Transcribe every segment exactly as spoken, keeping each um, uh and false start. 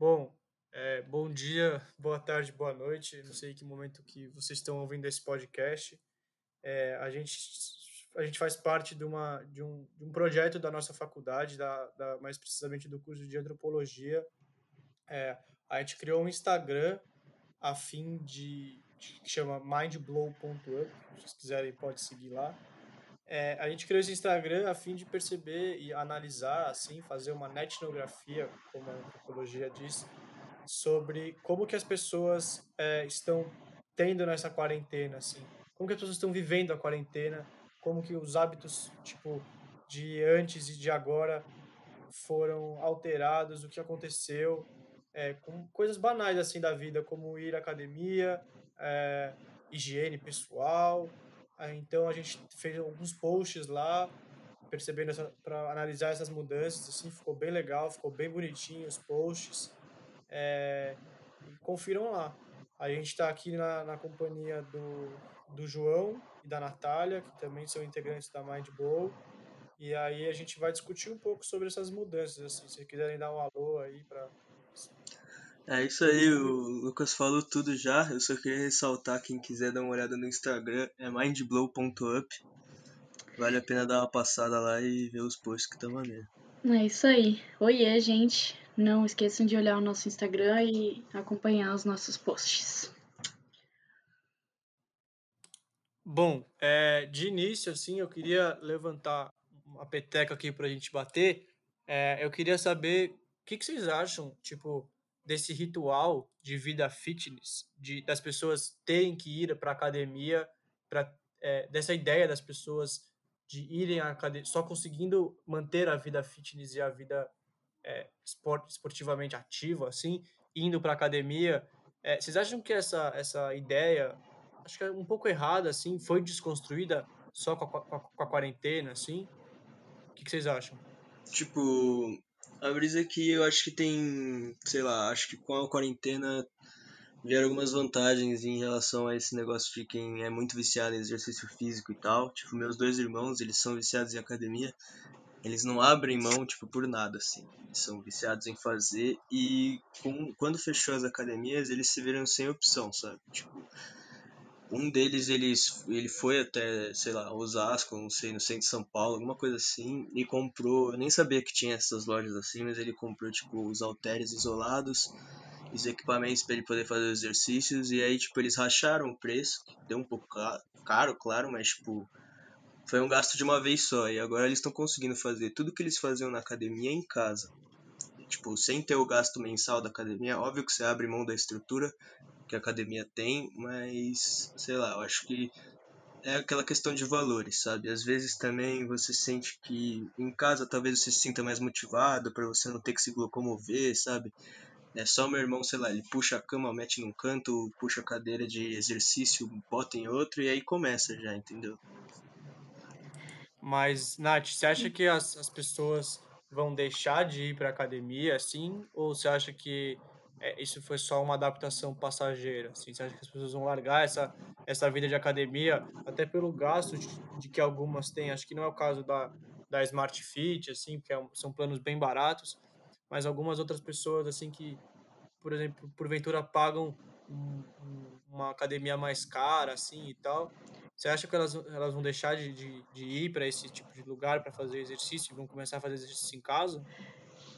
Bom, é, bom dia, boa tarde, boa noite. Não sei que momento que vocês estão ouvindo esse podcast. É, a gente, a gente faz parte de, uma, de, um, de um projeto da nossa faculdade, da, da, mais precisamente do curso de Antropologia. É, a gente criou um Instagram a fim de... que chama mindblow ponto up. Se vocês quiserem, pode seguir lá. É, a gente criou esse Instagram a fim de perceber e analisar, assim, fazer uma etnografia, como a antropologia diz, sobre como que as pessoas é, estão tendo nessa quarentena, assim, como que as pessoas estão vivendo a quarentena, como que os hábitos tipo de antes e de agora foram alterados, o que aconteceu, é, com coisas banais assim da vida, como ir à academia, é, higiene pessoal. Então, a gente fez alguns posts lá, percebendo para analisar essas mudanças. Assim, ficou bem legal, ficou bem bonitinho os posts. É, confiram lá. A gente está aqui na, na companhia do, do João e da Natália, que também são integrantes da MindBow. E aí a gente vai discutir um pouco sobre essas mudanças. Assim, se vocês quiserem dar um alô aí para... É isso aí, o Lucas falou tudo já. Eu só queria ressaltar, quem quiser dar uma olhada no Instagram, é mindblow ponto up. Vale a pena dar uma passada lá e ver os posts que estão maneiro. É isso aí. Oiê, gente. Não esqueçam de olhar o nosso Instagram e acompanhar os nossos posts. Bom, é, de início, assim, eu queria levantar uma peteca aqui pra gente bater. É, eu queria saber o que, que vocês acham, tipo... desse ritual de vida fitness, de, das pessoas terem que ir para a academia, pra, é, dessa ideia das pessoas de irem à academia, só conseguindo manter a vida fitness e a vida é, esport, esportivamente ativa, assim, indo para a academia. É, vocês acham que essa, essa ideia, acho que é um pouco errada, assim, foi desconstruída só com a, com a, com a quarentena, assim? O que, que vocês acham? Tipo... A brisa é que eu acho que tem, sei lá, acho que com a quarentena vieram algumas vantagens em relação a esse negócio de quem é muito viciado em exercício físico e tal. Tipo, meus dois irmãos, eles são viciados em academia, eles não abrem mão, tipo, por nada, assim. Eles são viciados em fazer e com, quando fechou as academias, eles se viram sem opção, sabe? Tipo, um deles, ele, ele foi até, sei lá, Osasco, não sei, no centro de São Paulo, alguma coisa assim, e comprou, eu nem sabia que tinha essas lojas assim, mas ele comprou, tipo, os halteres isolados, os equipamentos para ele poder fazer os exercícios, e aí, tipo, eles racharam o preço, que deu um pouco caro, claro, mas, tipo, foi um gasto de uma vez só, e agora eles estão conseguindo fazer tudo que eles faziam na academia em casa, e, tipo, sem ter o gasto mensal da academia. Óbvio que você abre mão da estrutura que a academia tem, mas, sei lá, eu acho que é aquela questão de valores, sabe? Às vezes também você sente que em casa talvez você se sinta mais motivado para você não ter que se locomover, sabe? É só meu irmão, sei lá, ele puxa a cama, mete num canto, puxa a cadeira de exercício, bota em outro e aí começa já, entendeu? Mas, Nath, você acha que as, as pessoas vão deixar de ir para academia, assim? Ou você acha que É, isso foi só uma adaptação passageira? Assim, você acha que as pessoas vão largar essa, essa vida de academia, até pelo gasto de, de que algumas têm? Acho que não é o caso da, da Smart Fit, assim, porque é um, são planos bem baratos, mas algumas outras pessoas, assim, que, por exemplo, porventura pagam um, um, uma academia mais cara, assim, e tal. Você acha que elas, elas vão deixar de, de, de ir para esse tipo de lugar para fazer exercício e vão começar a fazer exercício em casa?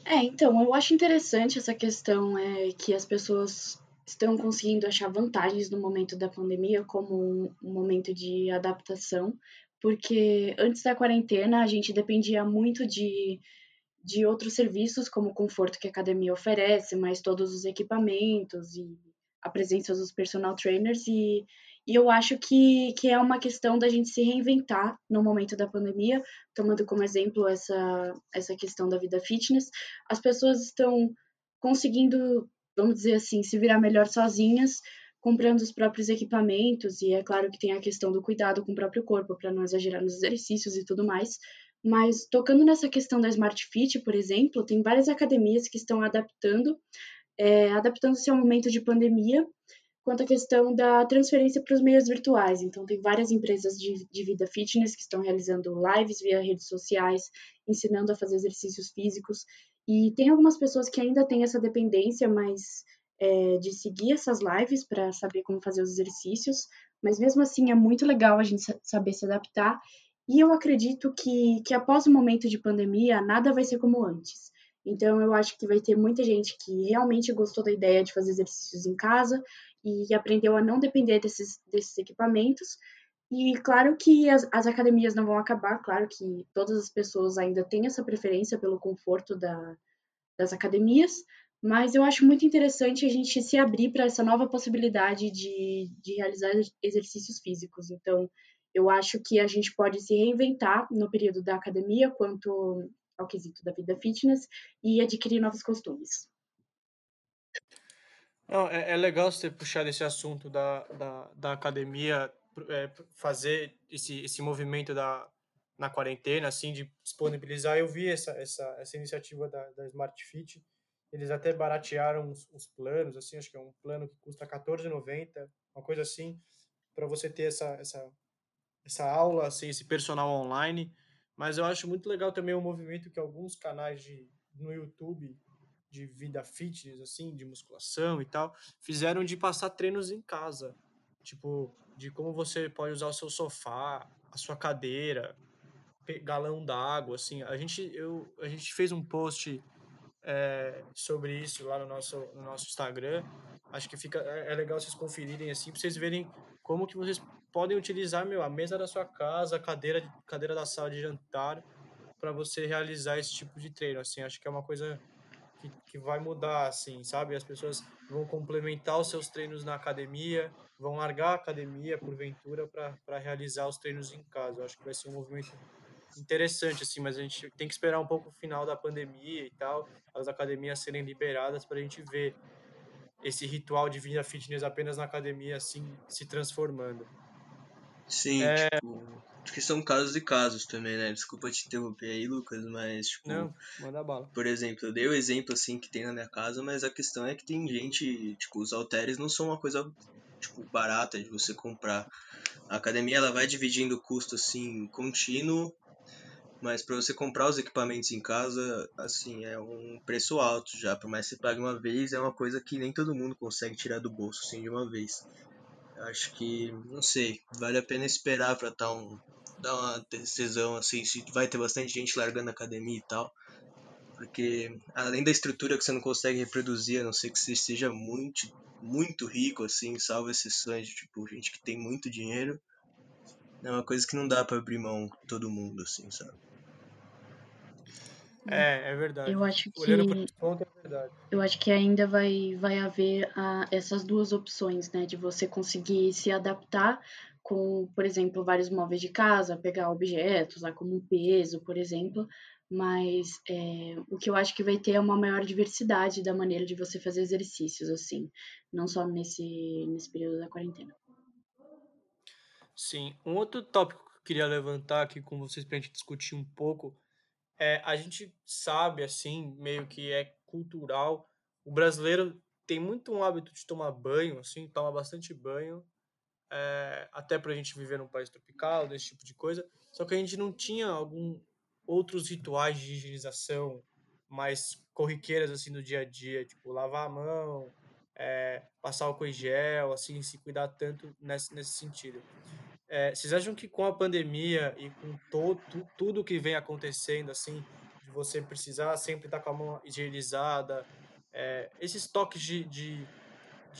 É, então, eu acho interessante essa questão, é, que as pessoas estão conseguindo achar vantagens no momento da pandemia como um, um momento de adaptação, porque antes da quarentena a gente dependia muito de, de outros serviços, como o conforto que a academia oferece, mas todos os equipamentos e a presença dos personal trainers, e, e eu acho que, que é uma questão da gente se reinventar no momento da pandemia, tomando como exemplo essa, essa questão da vida fitness. As pessoas estão conseguindo, vamos dizer assim, se virar melhor sozinhas, comprando os próprios equipamentos, e é claro que tem a questão do cuidado com o próprio corpo, para não exagerar nos exercícios e tudo mais, mas tocando nessa questão da Smart Fit, por exemplo, tem várias academias que estão adaptando, É, adaptando-se ao momento de pandemia, quanto à questão da transferência para os meios virtuais. Então, tem várias empresas de, de vida fitness que estão realizando lives via redes sociais, ensinando a fazer exercícios físicos, E tem algumas pessoas que ainda têm essa dependência, mas é, de seguir essas lives para saber como fazer os exercícios, mas mesmo assim é muito legal a gente saber se adaptar, e eu acredito que, que após o momento de pandemia, nada vai ser como antes. Então eu acho que vai ter muita gente que realmente gostou da ideia de fazer exercícios em casa e aprendeu a não depender desses, desses equipamentos. E claro que as, as academias não vão acabar, claro que todas as pessoas ainda têm essa preferência pelo conforto da, das academias, mas eu acho muito interessante a gente se abrir para essa nova possibilidade de, de realizar exercícios físicos. Então, eu acho que a gente pode se reinventar no período da academia quanto ao quesito da vida fitness e adquirir novos costumes. Não, é, é legal você puxar esse assunto da, da, da academia, é, fazer esse, esse movimento da, na quarentena, assim, de disponibilizar. Eu vi essa, essa, essa iniciativa da, da Smart Fit. Eles até baratearam os, os planos, assim, acho que é um plano que custa quatorze reais e noventa centavos, uma coisa assim, para você ter essa, essa, essa aula, assim, esse personal online. Mas eu acho muito legal também o movimento que alguns canais de, no YouTube de vida fitness, assim, de musculação e tal, fizeram de passar treinos em casa. Tipo, de como você pode usar o seu sofá, a sua cadeira, galão d'água, assim. A gente, eu, a gente fez um post... É, sobre isso lá no nosso, no nosso Instagram. Acho que fica, é, é legal vocês conferirem, assim, para vocês verem como que vocês podem utilizar, meu, a mesa da sua casa, a cadeira, cadeira da sala de jantar, para você realizar esse tipo de treino, assim. Acho que é uma coisa que, que vai mudar, assim, sabe? As pessoas vão complementar os seus treinos na academia, vão largar a academia, porventura, para realizar os treinos em casa. Acho que vai ser um movimento interessante, assim, mas a gente tem que esperar um pouco o final da pandemia e tal, as academias serem liberadas para a gente ver esse ritual de vida fitness apenas na academia, assim, se transformando. Sim, é... tipo, acho que são casos e casos também, né? Desculpa te interromper aí, Lucas, mas, tipo... Não, manda bala. Por exemplo, eu dei o exemplo, assim, que tem na minha casa, mas a questão é que tem gente, tipo, os halteres não são uma coisa... tipo, barata de você comprar. A academia, ela vai dividindo o custo, assim, contínuo, mas para você comprar os equipamentos em casa, assim, é um preço alto já, por mais que você pague uma vez, é uma coisa que nem todo mundo consegue tirar do bolso, assim, de uma vez. Acho que, não sei, vale a pena esperar para dar um, dar uma decisão, assim, se vai ter bastante gente largando a academia e tal, porque além da estrutura que você não consegue reproduzir, a não ser que você seja muito... muito rico, assim, salvo exceções de, tipo, gente que tem muito dinheiro, é uma coisa que não dá pra abrir mão todo mundo, assim, sabe? É, é verdade. Eu acho que, olhando por esse ponto, é verdade. Eu acho que ainda vai, vai haver a, essas duas opções, né, de você conseguir se adaptar com, por exemplo, vários móveis de casa, pegar objetos, lá como um peso, por exemplo, mas é, o que eu acho que vai ter é uma maior diversidade da maneira de você fazer exercícios, assim, não só nesse, nesse período da quarentena. Sim, um outro tópico que eu queria levantar aqui com vocês para a gente discutir um pouco é, a gente sabe, assim, meio que é cultural, o brasileiro tem muito um hábito de tomar banho, assim, toma bastante banho, é, até pra gente viver num país tropical, desse tipo de coisa, só que a gente não tinha algum... outros rituais de higienização mais corriqueiras, assim, do dia a dia, tipo, lavar a mão, é, passar álcool em gel, assim, se cuidar tanto nesse, nesse sentido. É, vocês acham que com a pandemia e com todo, tudo que vem acontecendo, assim, de você precisar sempre estar com a mão higienizada, é, esses toques de, de,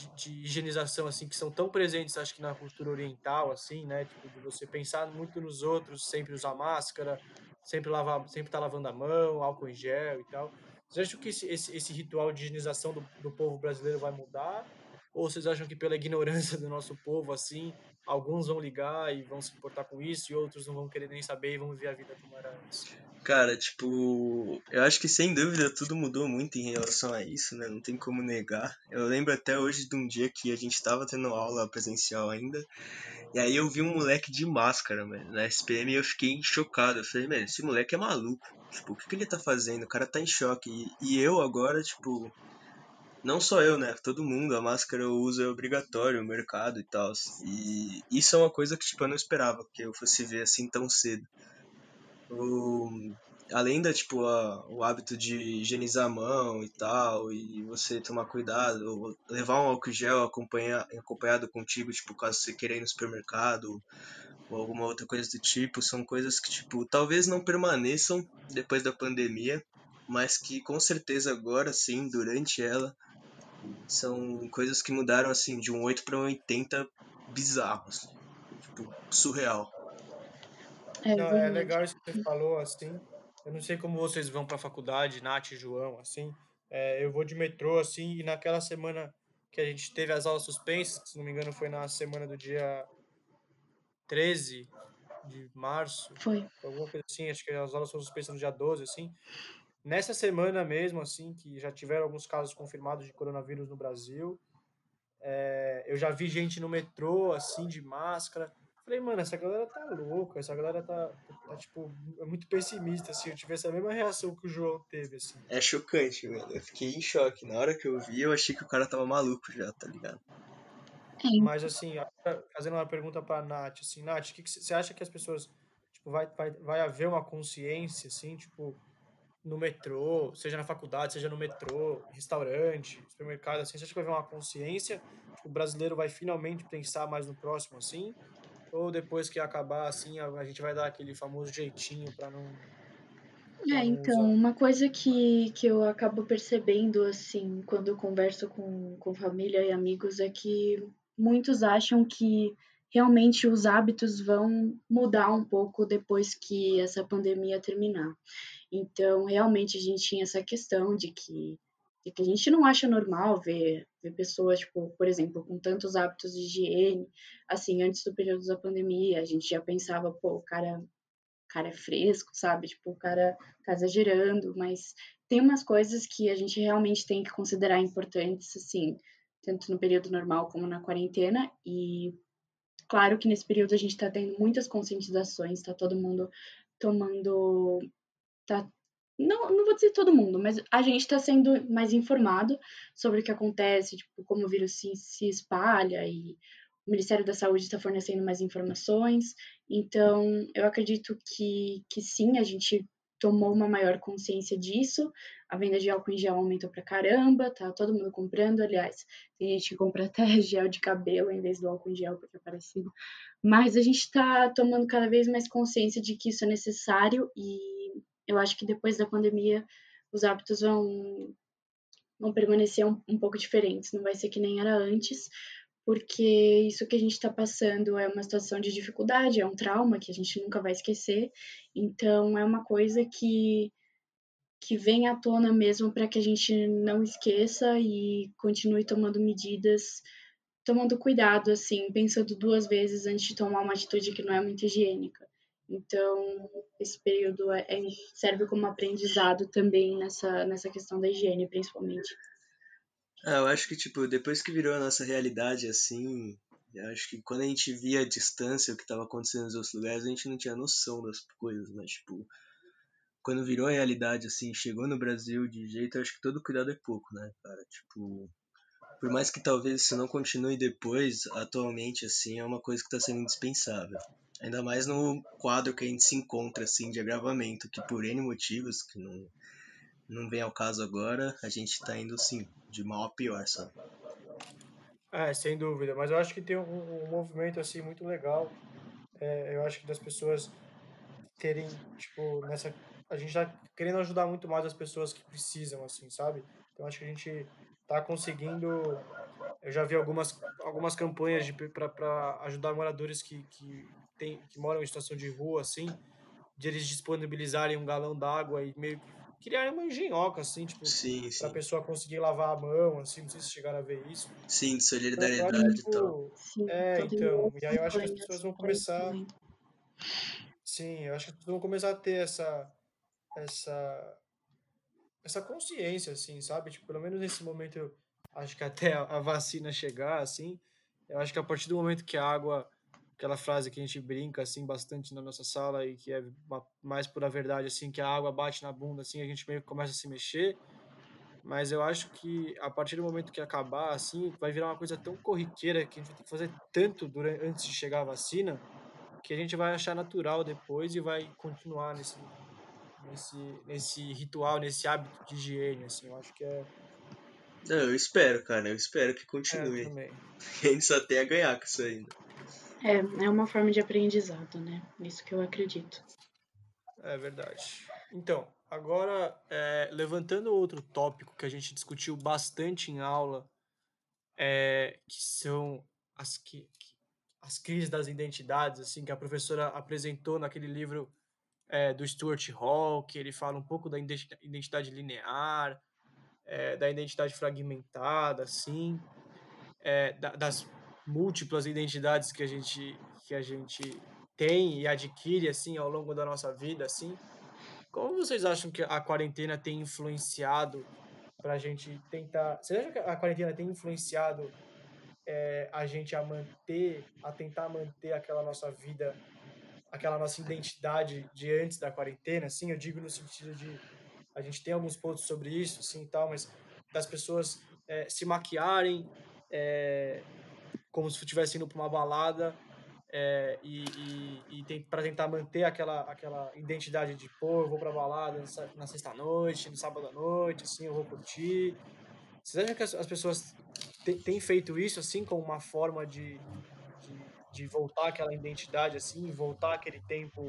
de, de higienização, assim, que são tão presentes, acho que na cultura oriental, assim, né, tipo, de você pensar muito nos outros, sempre usar máscara, sempre lavar, sempre tá lavando a mão, álcool em gel e tal. Vocês acham que esse, esse, esse ritual de higienização do, do povo brasileiro vai mudar? Ou vocês acham que pela ignorância do nosso povo, assim, alguns vão ligar e vão se importar com isso e outros não vão querer nem saber e vão viver a vida como era antes? Cara, tipo, eu acho que sem dúvida tudo mudou muito em relação a isso, né? Não tem como negar. Eu lembro até hoje de um dia que a gente tava tendo aula presencial ainda, e aí eu vi um moleque de máscara, mano, na S P M, e eu fiquei chocado. Eu falei, mano, esse moleque é maluco. Tipo, o que, que ele tá fazendo? O cara tá em choque. E, e eu agora, tipo... Não só eu, né? Todo mundo, a máscara eu uso, é obrigatório, o mercado e tal. E isso é uma coisa que, tipo, eu não esperava que eu fosse ver assim tão cedo. Eu, além da, tipo, a, o hábito de higienizar a mão e tal, e você tomar cuidado, ou levar um álcool gel acompanha, acompanhado contigo, tipo, caso você queira ir no supermercado, ou alguma outra coisa do tipo, são coisas que, tipo, talvez não permaneçam depois da pandemia, mas que, com certeza, agora, sim, durante ela, são coisas que mudaram, assim, de um oito para um oitenta bizarros, tipo, surreal. Não, é legal isso que você falou, assim, eu não sei como vocês vão pra faculdade, Nath e João, assim, é, eu vou de metrô, assim, e naquela semana que a gente teve as aulas suspensas, se não me engano foi na semana do dia treze de março, foi alguma coisa assim, acho que as aulas foram suspensas no dia doze, assim, nessa semana mesmo, assim, que já tiveram alguns casos confirmados de coronavírus no Brasil, é, eu já vi gente no metrô, assim, de máscara. Falei, mano, essa galera tá louca, essa galera tá, tá tipo, é muito pessimista, assim, eu tive essa mesma reação que o João teve, assim. É chocante, velho, eu fiquei em choque, na hora que eu vi, eu achei que o cara tava maluco já, tá ligado? Mas, assim, fazendo uma pergunta pra Nath, assim, Nath, o que você acha que as pessoas, tipo, vai, vai, vai haver uma consciência, assim, tipo, no metrô, seja na faculdade, seja no metrô, restaurante, supermercado, assim, você acha que vai haver uma consciência, tipo, o brasileiro vai finalmente pensar mais no próximo, assim, ou depois que acabar, assim, a gente vai dar aquele famoso jeitinho pra não... Pra é, então, usar. Uma coisa que, que eu acabo percebendo, assim, quando eu converso com, com família e amigos, é que muitos acham que realmente os hábitos vão mudar um pouco depois que essa pandemia terminar. Então, realmente, a gente tinha essa questão de que, de que a gente não acha normal ver... ver pessoas, tipo, por exemplo, com tantos hábitos de higiene, assim, antes do período da pandemia, a gente já pensava, pô, o cara, o cara é fresco, sabe, tipo, o cara tá exagerando, mas tem umas coisas que a gente realmente tem que considerar importantes, assim, tanto no período normal como na quarentena, e claro que nesse período a gente tá tendo muitas conscientizações, tá todo mundo tomando, tá Não, não vou dizer todo mundo, mas a gente está sendo mais informado sobre o que acontece, tipo, como o vírus se, se espalha, e o Ministério da Saúde está fornecendo mais informações. Então, eu acredito que, que sim, a gente tomou uma maior consciência disso. A venda de álcool em gel aumentou pra caramba, tá todo mundo comprando. Aliás, tem gente que compra até gel de cabelo em vez do álcool em gel, porque é parecido. Mas a gente está tomando cada vez mais consciência de que isso é necessário e... eu acho que depois da pandemia os hábitos vão, vão permanecer um, um pouco diferentes. Não vai ser que nem era antes, porque isso que a gente está passando é uma situação de dificuldade, é um trauma que a gente nunca vai esquecer. Então, é uma coisa que, que vem à tona mesmo para que a gente não esqueça e continue tomando medidas, tomando cuidado, assim, pensando duas vezes antes de tomar uma atitude que não é muito higiênica. Então, esse período é, serve como aprendizado também nessa, nessa questão da higiene, principalmente. Ah, eu acho que, tipo, depois que virou a nossa realidade, assim, eu acho que quando a gente via a distância, o que estava acontecendo nos outros lugares, a gente não tinha noção das coisas, mas, tipo, quando virou a realidade, assim, chegou no Brasil de jeito, eu acho que todo cuidado é pouco, né, cara? Tipo, por mais que talvez isso não continue depois, atualmente, assim, é uma coisa que está sendo indispensável. Ainda mais no quadro que a gente se encontra, assim, de agravamento, que por N motivos, que não, não vem ao caso agora, a gente tá indo, assim, de mal a pior, sabe? É, sem dúvida, mas eu acho que tem um, um movimento, assim, muito legal, é, eu acho que das pessoas terem, tipo, nessa... a gente tá querendo ajudar muito mais as pessoas que precisam, assim, sabe? Então, acho que a gente tá conseguindo... Eu já vi algumas, algumas campanhas para ajudar moradores que... que Tem, que moram em situação de rua, assim, de eles disponibilizarem um galão d'água e meio que criarem uma engenhoca, assim, tipo, sim, pra sim. pessoa conseguir lavar a mão, assim, não sei se chegaram a ver isso. Sim, de solidariedade e tipo, tal. Sim, é, então, e aí eu acho que as pessoas vão começar... Sim, eu acho que as pessoas vão começar a ter essa... essa, essa consciência, assim, sabe? Tipo, pelo menos nesse momento, eu acho que até a vacina chegar, assim, eu acho que a partir do momento que a água... aquela frase que a gente brinca, assim, bastante na nossa sala e que é mais pura verdade, assim, que a água bate na bunda, assim, a gente meio que começa a se mexer, mas eu acho que a partir do momento que acabar, assim, vai virar uma coisa tão corriqueira que a gente vai ter que fazer tanto durante, antes de chegar a vacina, que a gente vai achar natural depois e vai continuar nesse, nesse, nesse ritual, nesse hábito de higiene, assim, eu acho que é... Não, eu espero, cara, eu espero que continue. É, a gente só tem a ganhar com isso ainda. É, é uma forma de aprendizado, né? Isso que eu acredito. É verdade. Então, agora, é, levantando outro tópico que a gente discutiu bastante em aula, é, que são as, que, as crises das identidades, assim, que a professora apresentou naquele livro é, do Stuart Hall, que ele fala um pouco da identidade linear, É, da identidade fragmentada, assim, é, da, das múltiplas identidades que a gente, que a gente tem e adquire, assim, ao longo da nossa vida, assim. Como vocês acham que a quarentena tem influenciado para a gente tentar... Vocês acham que a quarentena tem influenciado é, a gente a manter, a tentar manter aquela nossa vida, aquela nossa identidade de antes da quarentena, assim? Eu digo no sentido de... A gente tem alguns pontos sobre isso, assim, tal, mas das pessoas é, se maquiarem é, como se estivessem indo para uma balada é, e, e, e tem, para tentar manter aquela, aquela identidade de, pô, eu vou para balada na sexta-noite, no sábado à noite, assim, eu vou curtir. Vocês acham que as, as pessoas te, têm feito isso, assim, como uma forma de, de, de voltar àquela identidade, assim, voltar àquele tempo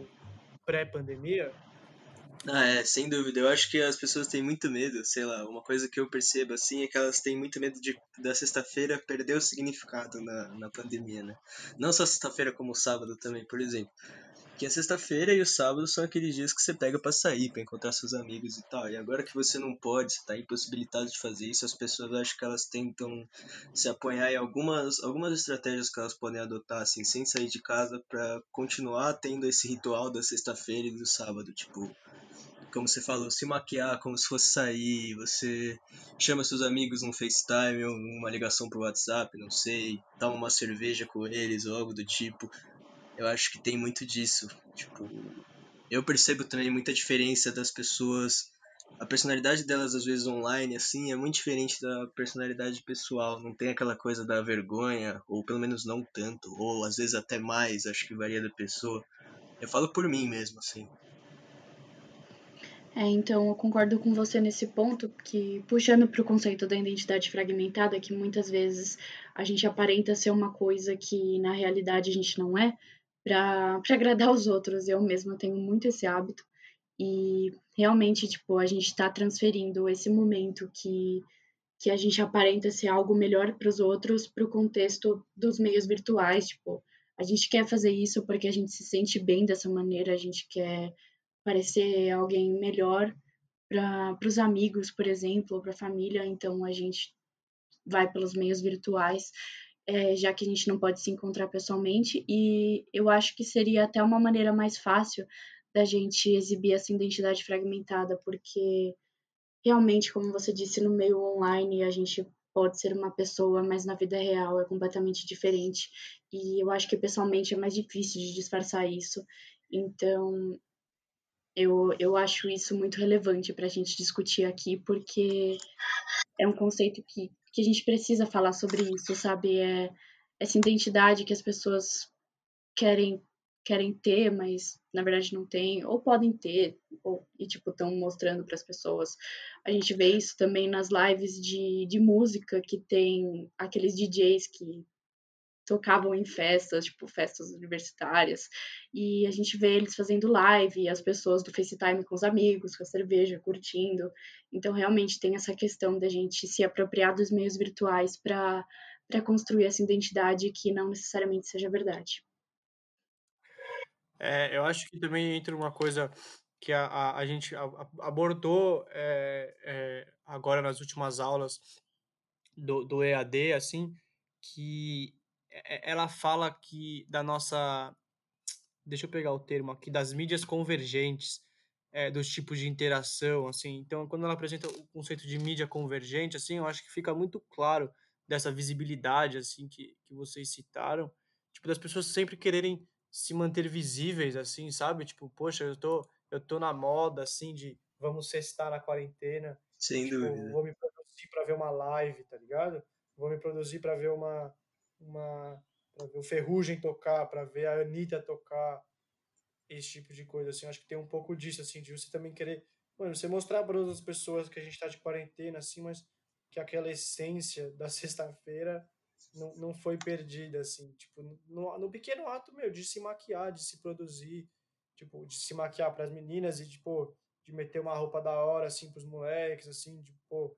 pré-pandemia? Ah, é, sem dúvida. Eu acho que as pessoas têm muito medo, sei lá, uma coisa que eu percebo, assim, é que elas têm muito medo de, da sexta-feira perder o significado na, na pandemia, né? Não só sexta-feira, como o sábado também, por exemplo. Que a sexta-feira e o sábado são aqueles dias que você pega pra sair, pra encontrar seus amigos e tal. E agora que você não pode, você tá impossibilitado de fazer isso, as pessoas acham que elas tentam se apoiar em algumas, algumas estratégias que elas podem adotar, assim, sem sair de casa, pra continuar tendo esse ritual da sexta-feira e do sábado, tipo... Como você falou, se maquiar como se fosse sair, você chama seus amigos num FaceTime ou uma ligação pro WhatsApp, não sei, toma uma cerveja com eles ou algo do tipo. Eu acho que tem muito disso. Tipo, eu percebo também muita diferença das pessoas. A personalidade delas, às vezes, online, assim, é muito diferente da personalidade pessoal. Não tem aquela coisa da vergonha, ou pelo menos não tanto, ou às vezes até mais, acho que varia da pessoa. Eu falo por mim mesmo, assim. É, então, eu concordo com você nesse ponto, que puxando para o conceito da identidade fragmentada, que muitas vezes a gente aparenta ser uma coisa que na realidade a gente não é, para agradar os outros. Eu mesma tenho muito esse hábito e realmente, tipo, a gente está transferindo esse momento que, que a gente aparenta ser algo melhor para os outros para o contexto dos meios virtuais. Tipo, a gente quer fazer isso porque a gente se sente bem dessa maneira, a gente quer... parecer alguém melhor para os amigos, por exemplo, ou para a família. Então, a gente vai pelos meios virtuais, é, já que a gente não pode se encontrar pessoalmente. E eu acho que seria até uma maneira mais fácil da gente exibir essa identidade fragmentada, porque realmente, como você disse, no meio online a gente pode ser uma pessoa, mas na vida real é completamente diferente. E eu acho que pessoalmente é mais difícil de disfarçar isso. Então... Eu, eu acho isso muito relevante para a gente discutir aqui, porque é um conceito que, que a gente precisa falar sobre isso, sabe? É essa identidade que as pessoas querem, querem ter, mas na verdade não tem, ou podem ter, ou, e tipo, estão mostrando para as pessoas. A gente vê isso também nas lives de, de música, que tem aqueles D Js que tocavam em festas, tipo, festas universitárias, e a gente vê eles fazendo live, as pessoas do FaceTime com os amigos, com a cerveja, curtindo. Então, realmente, tem essa questão da gente se apropriar dos meios virtuais para para construir essa identidade que não necessariamente seja verdade. É, eu acho que também entra uma coisa que a, a, a gente abordou é, é, agora nas últimas aulas do, do E A D, assim, que ela fala que da nossa... Deixa eu pegar o termo aqui, das mídias convergentes, é, dos tipos de interação, assim. Então, quando ela apresenta o conceito de mídia convergente, assim, eu acho que fica muito claro dessa visibilidade, assim, que, que vocês citaram. Tipo, das pessoas sempre quererem se manter visíveis, assim, sabe? Tipo, poxa, eu tô, eu tô na moda, assim, de vamos sextar na quarentena. Sem tipo, dúvida. Vou me produzir pra ver uma live, tá ligado? Vou me produzir pra ver uma... uma para ver o Ferrugem tocar, para ver a Anitta tocar, esse tipo de coisa, assim. Eu acho que tem um pouco disso, assim, de você também querer, mano, você mostrar para outras pessoas que a gente tá de quarentena, assim, mas que aquela essência da sexta-feira não, não foi perdida, assim, tipo, no, no pequeno ato, meu, de se maquiar, de se produzir, tipo, de se maquiar para as meninas e, tipo, de meter uma roupa da hora, assim, pros moleques, assim, de, pô,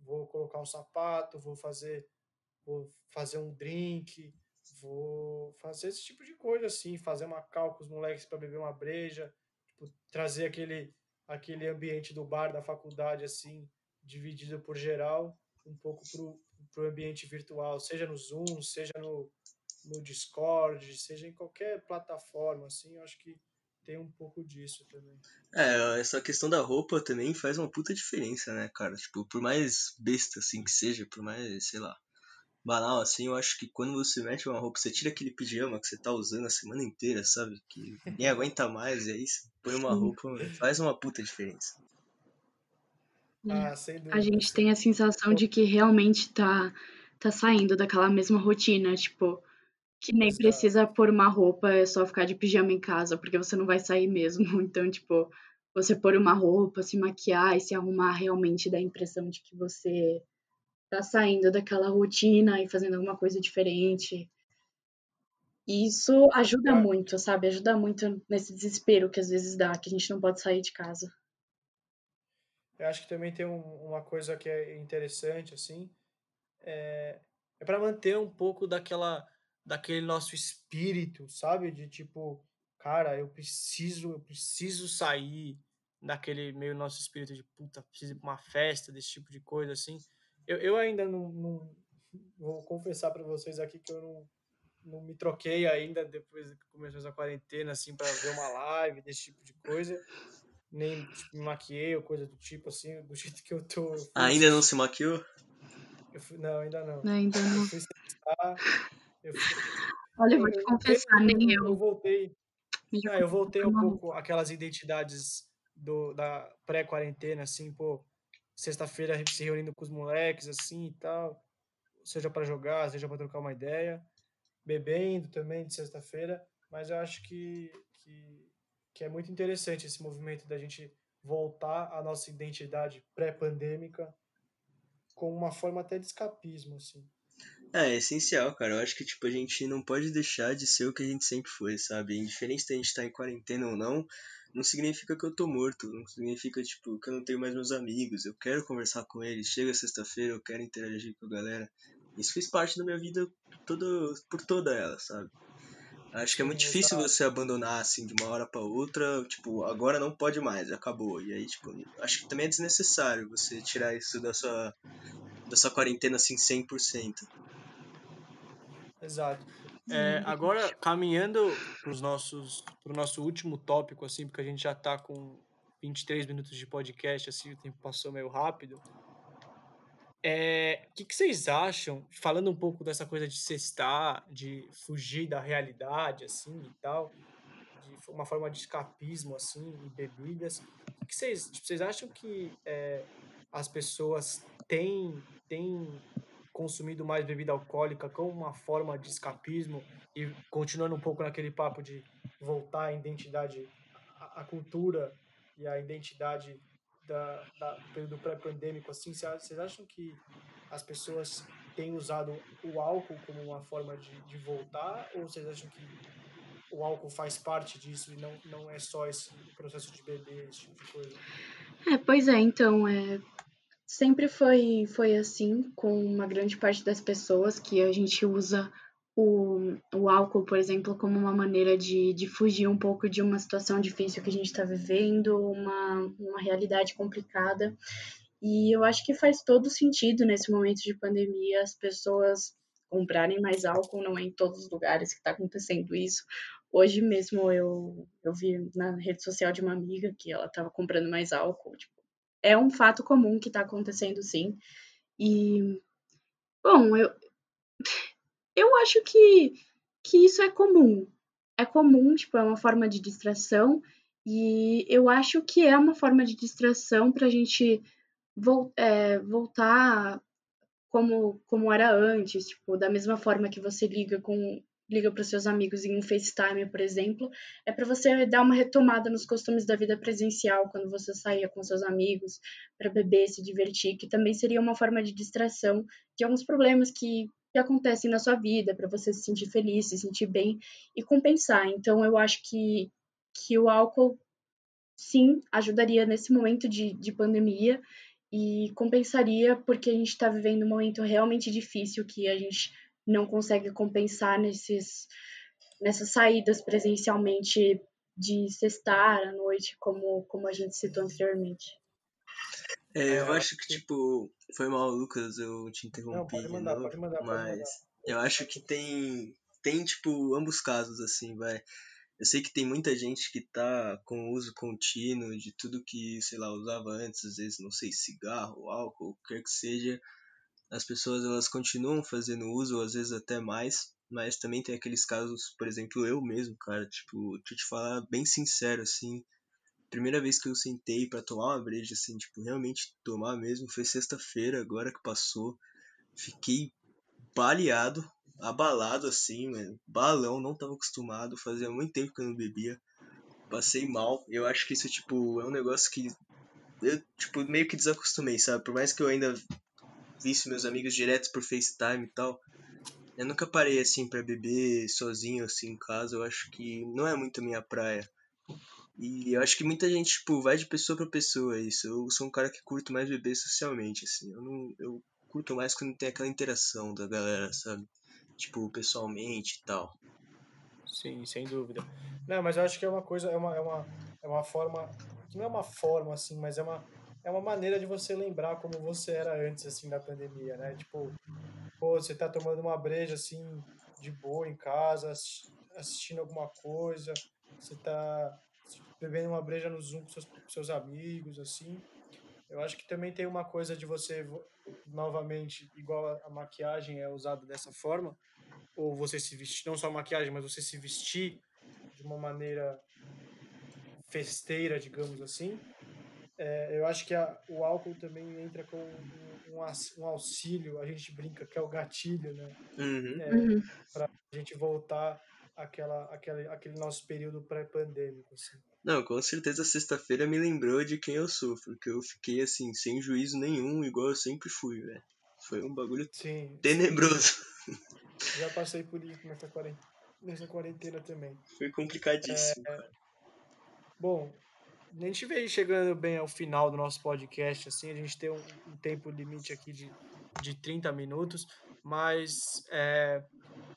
vou colocar um sapato, vou fazer, vou fazer um drink, vou fazer esse tipo de coisa, assim, fazer uma cal com os moleques para beber uma breja, tipo, trazer aquele, aquele ambiente do bar da faculdade, assim, dividido por geral, um pouco pro, pro ambiente virtual, seja no Zoom, seja no, no Discord, seja em qualquer plataforma, assim, eu acho que tem um pouco disso também. É, essa questão da roupa também faz uma puta diferença, né, cara? Tipo, por mais besta, assim, que seja, por mais, sei lá, banal, assim, eu acho que quando você mete uma roupa, você tira aquele pijama que você tá usando a semana inteira, sabe? Que ninguém aguenta mais, e aí você põe uma roupa, faz uma puta diferença. Ah, sem dúvida. A gente tem a sensação de que realmente tá, tá saindo daquela mesma rotina, tipo... Que nem Exato. Precisa pôr uma roupa, é só ficar de pijama em casa, porque você não vai sair mesmo. Então, tipo, você pôr uma roupa, se maquiar e se arrumar realmente dá a impressão de que você tá saindo daquela rotina e fazendo alguma coisa diferente. E isso ajuda é. muito, sabe? Ajuda muito nesse desespero que às vezes dá, que a gente não pode sair de casa. Eu acho que também tem um, uma coisa que é interessante, assim, é, é para manter um pouco daquela... daquele nosso espírito, sabe? De tipo, cara, eu preciso, eu preciso sair daquele meio nosso espírito de puta, preciso ir pra uma festa, desse tipo de coisa, assim. Eu, eu ainda não, não... Vou confessar pra vocês aqui que eu não, não me troquei ainda depois que começou essa quarentena, assim, pra ver uma live, desse tipo de coisa. Nem tipo, me maquiei ou coisa do tipo, assim, do jeito que eu tô... Eu fui... Ainda não se maquiou? Eu fui... Não, ainda não. não ainda não. Eu fui sentar... Eu fui... Olha, eu vou te confessar, eu, nem eu. Eu voltei, eu, ah, eu voltei um pouco aquelas identidades do, da pré-quarentena, assim, pô, sexta-feira se reunindo com os moleques, assim, e tal, seja pra jogar, seja pra trocar uma ideia, bebendo também de sexta-feira, mas eu acho que, que, que é muito interessante esse movimento da gente voltar à nossa identidade pré-pandêmica com uma forma até de escapismo, assim. É, é essencial, cara. Eu acho que, tipo, a gente não pode deixar de ser o que a gente sempre foi, sabe? Indiferente se a gente tá em quarentena ou não, não significa que eu tô morto, não significa, tipo, que eu não tenho mais meus amigos. Eu quero conversar com eles, chega sexta-feira, eu quero interagir com a galera. Isso fez parte da minha vida todo, por toda ela, sabe? Acho que é muito Sim, difícil tá. você abandonar, assim, de uma hora pra outra, tipo, agora não pode mais, acabou. E aí, tipo, acho que também é desnecessário você tirar isso da sua... da sua quarentena, assim, cem por cento. Exato. É, agora, caminhando pros nossos, pro nosso último tópico, assim, porque a gente já tá com vinte e três minutos de podcast, assim, o tempo passou meio rápido. É, que, que vocês acham, falando um pouco dessa coisa de sextar, de fugir da realidade, assim, e tal, de uma forma de escapismo, assim, e bebidas, que, que vocês, tipo, vocês acham que é, as pessoas... Tem, tem consumido mais bebida alcoólica como uma forma de escapismo e continuando um pouco naquele papo de voltar à identidade, à, à cultura e à identidade da, da, do pré-pandêmico, assim, vocês acham que as pessoas têm usado o álcool como uma forma de, de voltar ou vocês acham que o álcool faz parte disso e não, não é só esse processo de beber, esse tipo de coisa? É, pois é, então... é Sempre foi, foi assim com uma grande parte das pessoas que a gente usa o, o álcool, por exemplo, como uma maneira de, de fugir um pouco de uma situação difícil que a gente está vivendo, uma, uma realidade complicada. E eu acho que faz todo sentido nesse momento de pandemia as pessoas comprarem mais álcool, não é em todos os lugares que está acontecendo isso. Hoje mesmo eu, eu vi na rede social de uma amiga que ela estava comprando mais álcool, tipo, é um fato comum que está acontecendo, sim. E, bom, eu, eu acho que, que isso é comum. É comum, tipo, é uma forma de distração. E eu acho que é uma forma de distração para a gente vol- é, voltar como, como era antes. Tipo, da mesma forma que você liga com liga para os seus amigos em um FaceTime, por exemplo, é para você dar uma retomada nos costumes da vida presencial, quando você saía com seus amigos para beber, se divertir, que também seria uma forma de distração de alguns problemas que, que acontecem na sua vida, para você se sentir feliz, se sentir bem e compensar. Então, eu acho que, que o álcool, sim, ajudaria nesse momento de, de pandemia e compensaria, porque a gente está vivendo um momento realmente difícil que a gente não consegue compensar nesses, nessas saídas presencialmente de sextar à noite, como, como a gente citou anteriormente. É, eu acho que, tipo... Foi mal, Lucas, eu te interrompi. Não, pode mandar, não, pode mandar, pode mandar. Mas eu acho que tem, tem, tipo, ambos casos, assim, vai. Eu sei que tem muita gente que tá com uso contínuo de tudo que, sei lá, usava antes, às vezes, não sei, cigarro, álcool, o que quer que seja. As pessoas, elas continuam fazendo uso, às vezes até mais, mas também tem aqueles casos, por exemplo, eu mesmo, cara, tipo, deixa eu te falar bem sincero, assim, primeira vez que eu sentei pra tomar uma breja, assim, tipo, realmente tomar mesmo, foi sexta-feira, agora que passou, fiquei baleado, abalado, assim, mano, balão, não tava acostumado, fazia muito tempo que eu não bebia, passei mal, eu acho que isso, tipo, é um negócio que eu, tipo, meio que desacostumei, sabe, por mais que eu ainda... visse meus amigos diretos por FaceTime e tal. Eu nunca parei, assim, pra beber sozinho, assim, em casa. Eu acho que não é muito a minha praia. E eu acho que muita gente, tipo, vai de pessoa pra pessoa, isso. Eu sou um cara que curto mais beber socialmente, assim. Eu, não, eu curto mais quando tem aquela interação da galera, sabe? Tipo, pessoalmente e tal. Sim, sem dúvida. Não, mas eu acho que é uma coisa, é uma, é uma, é uma forma... Não é uma forma, assim, mas é uma... É uma maneira de você lembrar como você era antes, assim, da pandemia, né? Tipo, pô, você tá tomando uma breja, assim, de boa em casa, assistindo alguma coisa, você tá bebendo uma breja no Zoom com seus, com seus amigos, assim. Eu acho que também tem uma coisa de você, novamente, igual a maquiagem é usada dessa forma, ou você se vestir, não só a maquiagem, mas você se vestir de uma maneira festeira, digamos assim. É, eu acho que a, o álcool também entra com um, um, um auxílio, a gente brinca que é o gatilho, né? Uhum. É, para a gente voltar àquela, àquela, àquele nosso período pré-pandêmico. Assim. Não, com certeza sexta-feira me lembrou de quem eu sou, porque eu fiquei assim, sem juízo nenhum, igual eu sempre fui, velho. Foi um bagulho sim, tenebroso. Sim. Já passei por isso nessa quarentena, nessa quarentena também. Foi complicadíssimo, é, cara. Bom... A gente veio chegando bem ao final do nosso podcast, assim, a gente tem um, um tempo limite aqui de, de trinta minutos, mas é,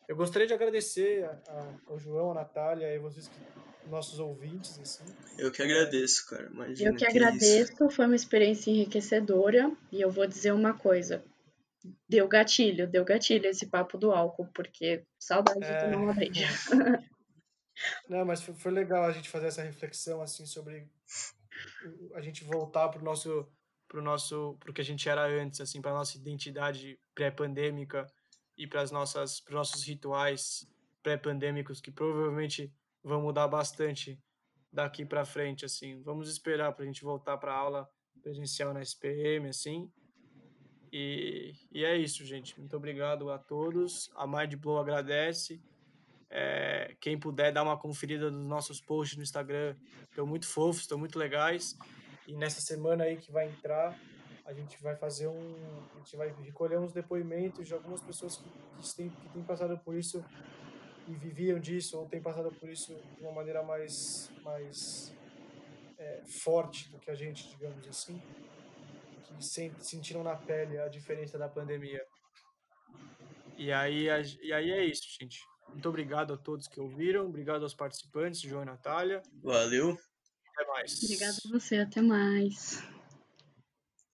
eu gostaria de agradecer a, a, ao João, a Natália e vocês, que, nossos ouvintes. Assim. Eu que agradeço, cara. Imagina eu que, que agradeço, isso. Foi uma experiência enriquecedora e eu vou dizer uma coisa, deu gatilho, deu gatilho esse papo do álcool, porque saudade é... de tomar uma breja. Não, mas foi, foi legal a gente fazer essa reflexão, assim, sobre a gente voltar pro nosso, pro nosso, pro que a gente era antes, assim, pra nossa identidade pré-pandêmica e pras nossas, pros nossos rituais pré-pandêmicos, que provavelmente vão mudar bastante daqui pra frente, assim. Vamos esperar pra gente voltar pra aula presencial na S P M, assim. E, e é isso, gente. Muito obrigado a todos. A MindBlow agradece. É, quem puder dar uma conferida nos nossos posts no Instagram, estão muito fofos, estão muito legais, e nessa semana aí que vai entrar, a gente vai fazer um, a gente vai recolher uns depoimentos de algumas pessoas que, que, têm, que têm passado por isso e viviam disso, ou têm passado por isso de uma maneira mais, mais é, forte do que a gente, digamos assim, que sentiram na pele a diferença da pandemia. E aí, e aí é isso, gente. Muito obrigado a todos que ouviram. Obrigado aos participantes, João e Natália. Valeu. Até mais. Obrigado a você. Até mais.